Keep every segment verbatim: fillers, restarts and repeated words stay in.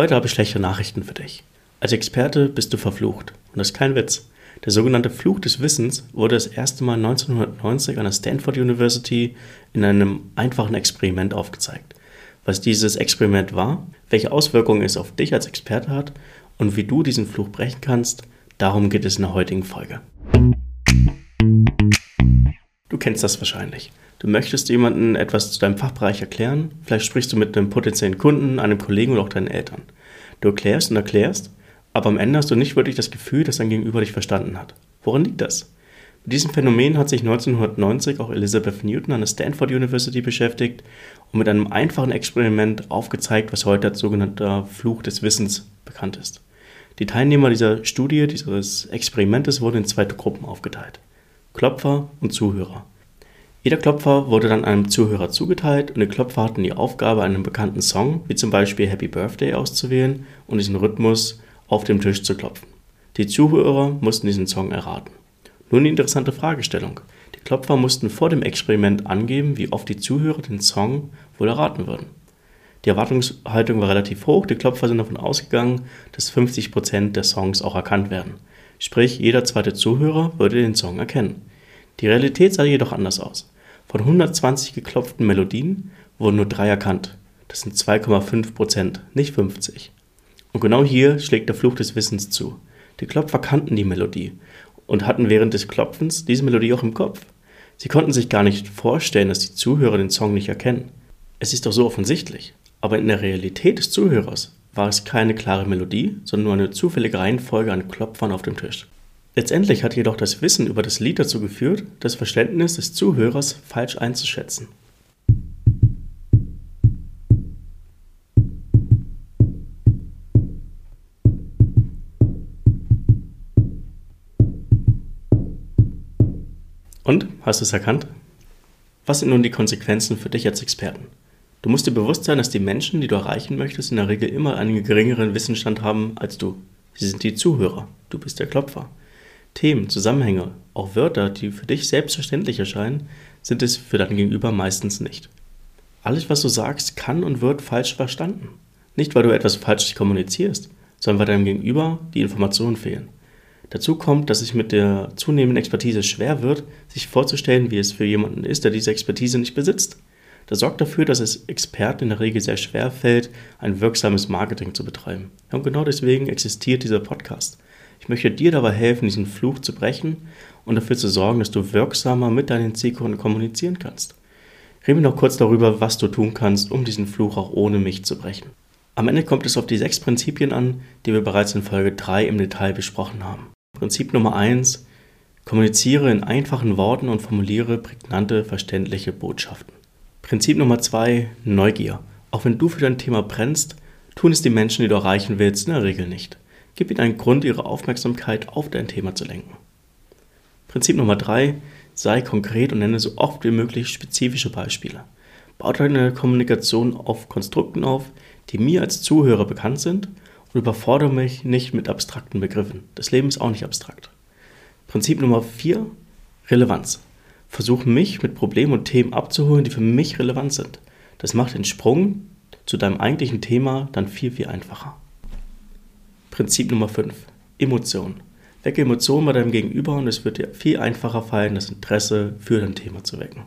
Heute habe ich schlechte Nachrichten für dich. Als Experte bist du verflucht. Und das ist kein Witz. Der sogenannte Fluch des Wissens wurde das erste Mal neunzehnhundertneunzig an der Stanford University in einem einfachen Experiment aufgezeigt. Was dieses Experiment war, welche Auswirkungen es auf dich als Experte hat und wie du diesen Fluch brechen kannst, darum geht es in der heutigen Folge. Du kennst das wahrscheinlich. Du möchtest jemandem etwas zu deinem Fachbereich erklären, vielleicht sprichst du mit einem potenziellen Kunden, einem Kollegen oder auch deinen Eltern. Du erklärst und erklärst, aber am Ende hast du nicht wirklich das Gefühl, dass dein Gegenüber dich verstanden hat. Woran liegt das? Mit diesem Phänomen hat sich neunzehnhundertneunzig auch Elizabeth Newton an der Stanford University beschäftigt und mit einem einfachen Experiment aufgezeigt, was heute als sogenannter Fluch des Wissens bekannt ist. Die Teilnehmer dieser Studie, dieses Experimentes, wurden in zwei Gruppen aufgeteilt: Klopfer und Zuhörer. Jeder Klopfer wurde dann einem Zuhörer zugeteilt und die Klopfer hatten die Aufgabe, einen bekannten Song, wie zum Beispiel Happy Birthday, auszuwählen und diesen Rhythmus auf dem Tisch zu klopfen. Die Zuhörer mussten diesen Song erraten. Nun die interessante Fragestellung. Die Klopfer mussten vor dem Experiment angeben, wie oft die Zuhörer den Song wohl erraten würden. Die Erwartungshaltung war relativ hoch, die Klopfer sind davon ausgegangen, dass fünfzig Prozent der Songs auch erkannt werden. Sprich, jeder zweite Zuhörer würde den Song erkennen. Die Realität sah jedoch anders aus. Von hundertzwanzig geklopften Melodien wurden nur drei erkannt. Das sind zwei Komma fünf Prozent, nicht fünfzig. Und genau hier schlägt der Fluch des Wissens zu. Die Klopfer kannten die Melodie und hatten während des Klopfens diese Melodie auch im Kopf. Sie konnten sich gar nicht vorstellen, dass die Zuhörer den Song nicht erkennen. Es ist doch so offensichtlich. Aber in der Realität des Zuhörers war es keine klare Melodie, sondern nur eine zufällige Reihenfolge an Klopfern auf dem Tisch. Letztendlich hat jedoch das Wissen über das Lied dazu geführt, das Verständnis des Zuhörers falsch einzuschätzen. Und, hast du es erkannt? Was sind nun die Konsequenzen für dich als Experten? Du musst dir bewusst sein, dass die Menschen, die du erreichen möchtest, in der Regel immer einen geringeren Wissensstand haben als du. Sie sind die Zuhörer, du bist der Klopfer. Themen, Zusammenhänge, auch Wörter, die für dich selbstverständlich erscheinen, sind es für dein Gegenüber meistens nicht. Alles, was du sagst, kann und wird falsch verstanden. Nicht, weil du etwas falsch kommunizierst, sondern weil deinem Gegenüber die Informationen fehlen. Dazu kommt, dass es mit der zunehmenden Expertise schwer wird, sich vorzustellen, wie es für jemanden ist, der diese Expertise nicht besitzt. Das sorgt dafür, dass es Experten in der Regel sehr schwer fällt, ein wirksames Marketing zu betreiben. Und genau deswegen existiert dieser Podcast. Ich möchte dir dabei helfen, diesen Fluch zu brechen und dafür zu sorgen, dass du wirksamer mit deinen Zielkunden kommunizieren kannst. Reden wir noch kurz darüber, was du tun kannst, um diesen Fluch auch ohne mich zu brechen. Am Ende kommt es auf die sechs Prinzipien an, die wir bereits in Folge drei im Detail besprochen haben. Prinzip Nummer eins: Kommuniziere in einfachen Worten und formuliere prägnante, verständliche Botschaften. Prinzip Nummer zwei: Neugier. Auch wenn du für dein Thema brennst, tun es die Menschen, die du erreichen willst, in der Regel nicht. Gib ihnen einen Grund, ihre Aufmerksamkeit auf dein Thema zu lenken. Prinzip Nummer drei: Sei konkret und nenne so oft wie möglich spezifische Beispiele. Bau deine Kommunikation auf Konstrukten auf, die mir als Zuhörer bekannt sind, und überfordere mich nicht mit abstrakten Begriffen. Das Leben ist auch nicht abstrakt. Prinzip Nummer vier: Relevanz. Versuch mich mit Problemen und Themen abzuholen, die für mich relevant sind. Das macht den Sprung zu deinem eigentlichen Thema dann viel, viel einfacher. Prinzip Nummer fünf: Emotionen. Wecke Emotionen bei deinem Gegenüber und es wird dir viel einfacher fallen, das Interesse für dein Thema zu wecken.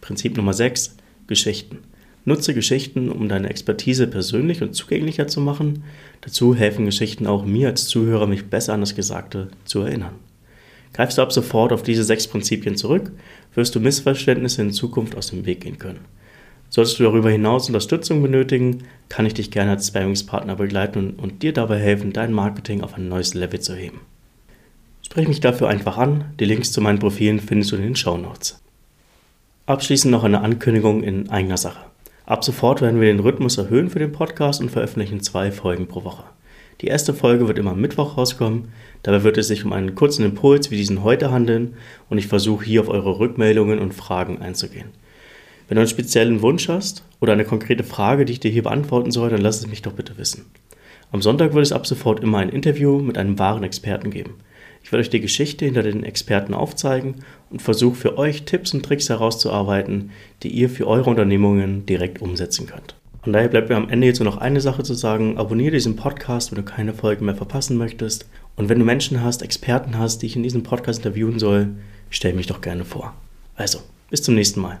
Prinzip Nummer sechs: Geschichten. Nutze Geschichten, um deine Expertise persönlich und zugänglicher zu machen. Dazu helfen Geschichten auch mir als Zuhörer, mich besser an das Gesagte zu erinnern. Greifst du ab sofort auf diese sechs Prinzipien zurück, wirst du Missverständnisse in Zukunft aus dem Weg gehen können. Solltest du darüber hinaus Unterstützung benötigen, kann ich dich gerne als Sparringspartner begleiten und, und dir dabei helfen, dein Marketing auf ein neues Level zu heben. Sprich mich dafür einfach an, die Links zu meinen Profilen findest du in den Shownotes. Abschließend noch eine Ankündigung in eigener Sache. Ab sofort werden wir den Rhythmus erhöhen für den Podcast und veröffentlichen zwei Folgen pro Woche. Die erste Folge wird immer am Mittwoch rauskommen, dabei wird es sich um einen kurzen Impuls wie diesen heute handeln und ich versuche hier auf eure Rückmeldungen und Fragen einzugehen. Wenn du einen speziellen Wunsch hast oder eine konkrete Frage, die ich dir hier beantworten soll, dann lass es mich doch bitte wissen. Am Sonntag wird es ab sofort immer ein Interview mit einem wahren Experten geben. Ich werde euch die Geschichte hinter den Experten aufzeigen und versuche für euch Tipps und Tricks herauszuarbeiten, die ihr für eure Unternehmungen direkt umsetzen könnt. Und daher bleibt mir am Ende jetzt nur noch eine Sache zu sagen. Abonniere diesen Podcast, wenn du keine Folge mehr verpassen möchtest. Und wenn du Menschen hast, Experten hast, die ich in diesem Podcast interviewen soll, stell mich doch gerne vor. Also, bis zum nächsten Mal.